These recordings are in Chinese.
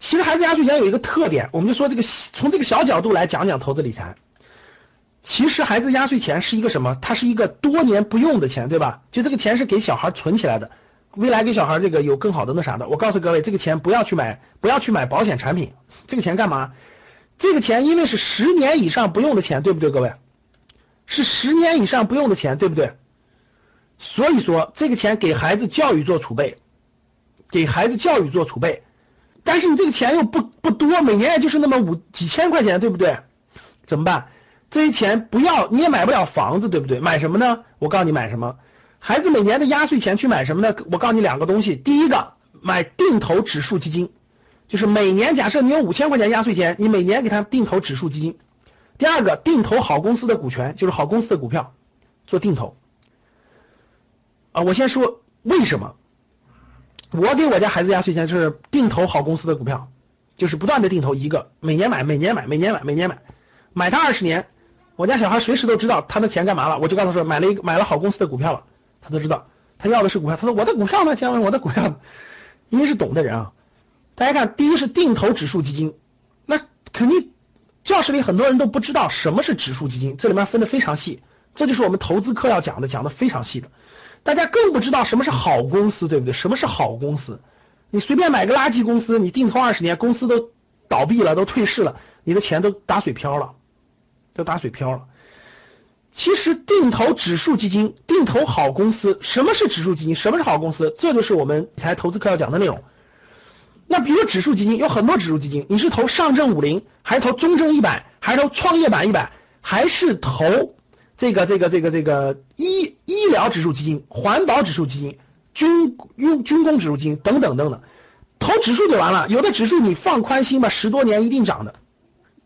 其实孩子压岁钱有一个特点，我们就说这个从这个小角度来讲讲投资理财。其实孩子压岁钱是一个什么？它是一个多年不用的钱，对吧？就这个钱是给小孩存起来的，未来给小孩这个有更好的那啥的。我告诉各位，这个钱不要去买保险产品。这个钱干嘛？这个钱因为是10年以上不用的钱，对不对？各位，是10年以上不用的钱，对不对？所以说这个钱给孩子教育做储备，给孩子教育做储备。但是你这个钱又不多，每年也就是那么几千块钱，对不对？怎么办？这些钱不要，你也买不了房子，对不对？买什么呢？我告诉你买什么。孩子每年的压岁钱去买什么呢？我告诉你两个东西。第一个，买定投指数基金，就是每年假设你有5000块钱压岁钱，你每年给他定投指数基金。第二个，定投好公司的股权，就是好公司的股票做定投。我先说为什么我给我家孩子压岁钱是定投好公司的股票，就是不断的定投一个，每年买，买他20年，我家小孩随时都知道他的钱干嘛了。我就告诉他说买了好公司的股票了，他都知道他要的是股票。他说我的股票呢？千万我的股票呢？因为是懂的人啊。大家看，第一是定投指数基金，那肯定教室里很多人都不知道什么是指数基金，这里面分得非常细，这就是我们投资课要讲的非常细的。大家更不知道什么是好公司，对不对？什么是好公司？你随便买个垃圾公司，你定投20年，公司都倒闭了，都退市了，你的钱都打水漂了。其实定投指数基金，定投好公司，什么是指数基金？什么是好公司？这就是我们理财投资课要讲的内容。那比如指数基金有很多指数基金，你是投上证50，还是投中证100，还是投创业板100，还是投这个医疗指数基金、环保指数基金、军工指数基金等等，投指数就完了。有的指数你放宽心吧，10多年一定涨的。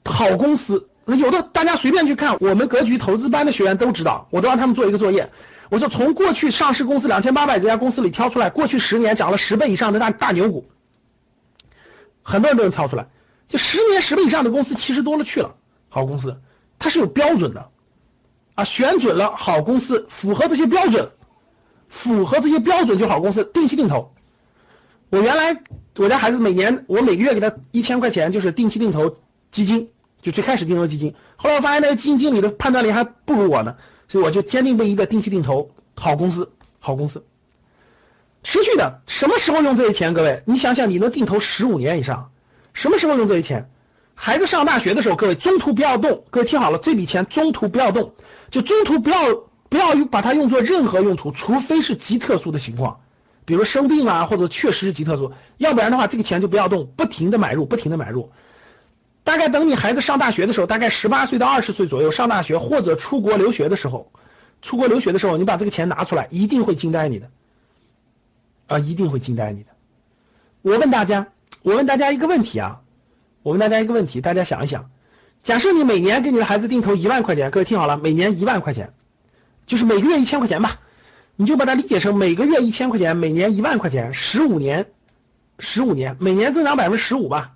好公司，那有的大家随便去看，我们格局投资班的学员都知道，我都让他们做一个作业。我说从过去上市公司2800家公司里挑出来，过去10年涨了10倍以上的大牛股，很多人都能挑出来。就10年10倍以上的公司其实多了去了，好公司它是有标准的。选准了好公司，符合这些标准就好公司定期定投。我家孩子我每个月给他1000块钱，就是定期定投基金，就最开始定投基金。后来我发现那个基金经理的判断力还不如我呢，所以我就坚定不移的定期定投好公司。持续的，什么时候用这些钱？各位，你想想你能定投15年以上，什么时候用这些钱？孩子上大学的时候，各位中途不要动，各位听好了，这笔钱中途不要动，就中途不要把它用作任何用途，除非是极特殊的情况，比如生病啊，或者确实是极特殊，要不然的话这个钱就不要动，不停的买入。大概等你孩子上大学的时候，大概18岁到20岁左右上大学或者出国留学的时候，你把这个钱拿出来，一定会惊呆你的。我问大家一个问题啊。大家想一想，假设你每年给你的孩子定投10000块钱，各位听好了，每年10000块钱，就是每个月1000块钱吧，你就把它理解成每个月1000块钱，每年10000块钱，15年，每年增长15%吧，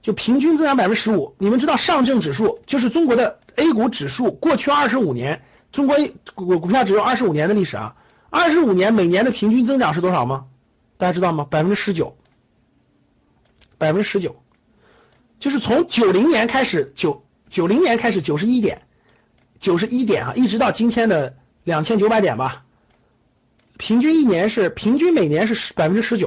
就平均增长15%。你们知道上证指数，就是中国的 A 股指数，过去25年，中国股票只有25年的历史啊，25年每年的平均增长是多少吗？大家知道吗？19%，就是从90年开始，90年开始91点啊，一直到今天的2900点吧，平均每年是19%，19%。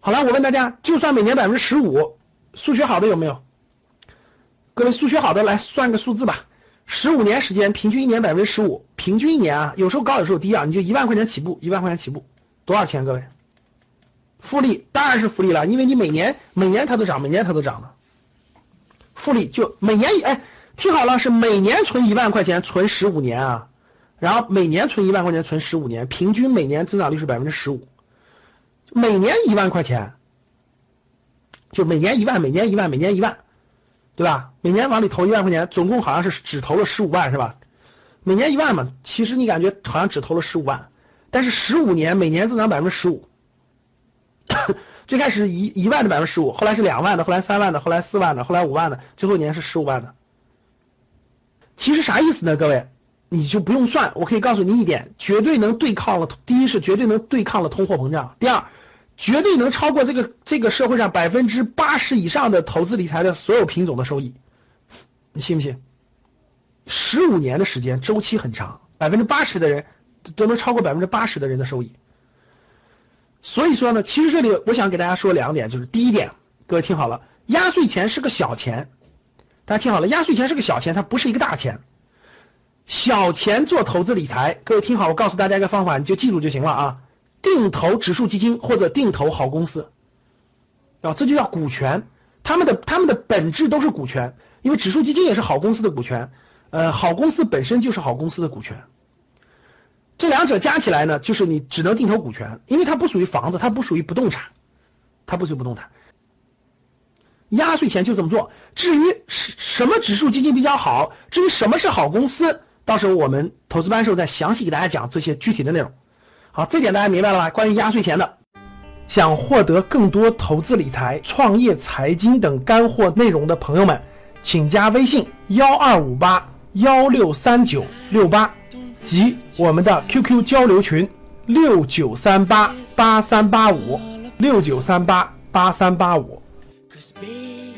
好了，我问大家，就算每年15%，数学好的有没有？各位数学好的来算个数字吧，15年时间，平均一年15%，平均一年啊，有时候高有时候低啊，你就10000块钱起步，多少钱？各位？复利当然是复利了，因为你每年它都涨，了。复利就每年，听好了，是每年存10000块钱，存15年啊，然后每年存10000块钱，存15年，平均每年增长率是15%，每年10000块钱，就每年1万，每年1万，每年1万，对吧？每年往里投1万块钱，总共好像是只投了15万，是吧？每年1万嘛，其实你感觉好像只投了15万，但是15年每年增长15%，最开始一万的15%，后来是2万的，后来3万的，后来4万的，后来5万的，最后一年是15万的。其实啥意思呢？各位，你就不用算，我可以告诉你一点，绝对能对抗了。第一是绝对能对抗了通货膨胀，第二绝对能超过这个社会上80%以上的投资理财的所有品种的收益，你信不信？15年的时间，周期很长，80%的人都能超过80%的人的收益。所以说呢，其实这里我想给大家说2点，就是第一点，各位听好了，压岁钱是个小钱，大家听好了，压岁钱是个小钱，它不是一个大钱。小钱做投资理财，各位听好，我告诉大家一个方法，你就记住就行了啊。定投指数基金或者定投好公司，啊，这就叫股权，他们的本质都是股权，因为指数基金也是好公司的股权，好公司本身就是好公司的股权。这两者加起来呢，就是你只能定投股权，因为它不属于房子，它不属于不动产，它不属于不动产。压岁钱就这么做。至于什么指数基金比较好，至于什么是好公司，到时候我们投资班时候再详细给大家讲这些具体的内容。好，这点大家明白了吧？关于压岁钱的，想获得更多投资理财、创业、财经等干货内容的朋友们，请加微信1258163968。及我们的 QQ 交流群69388385，69388385。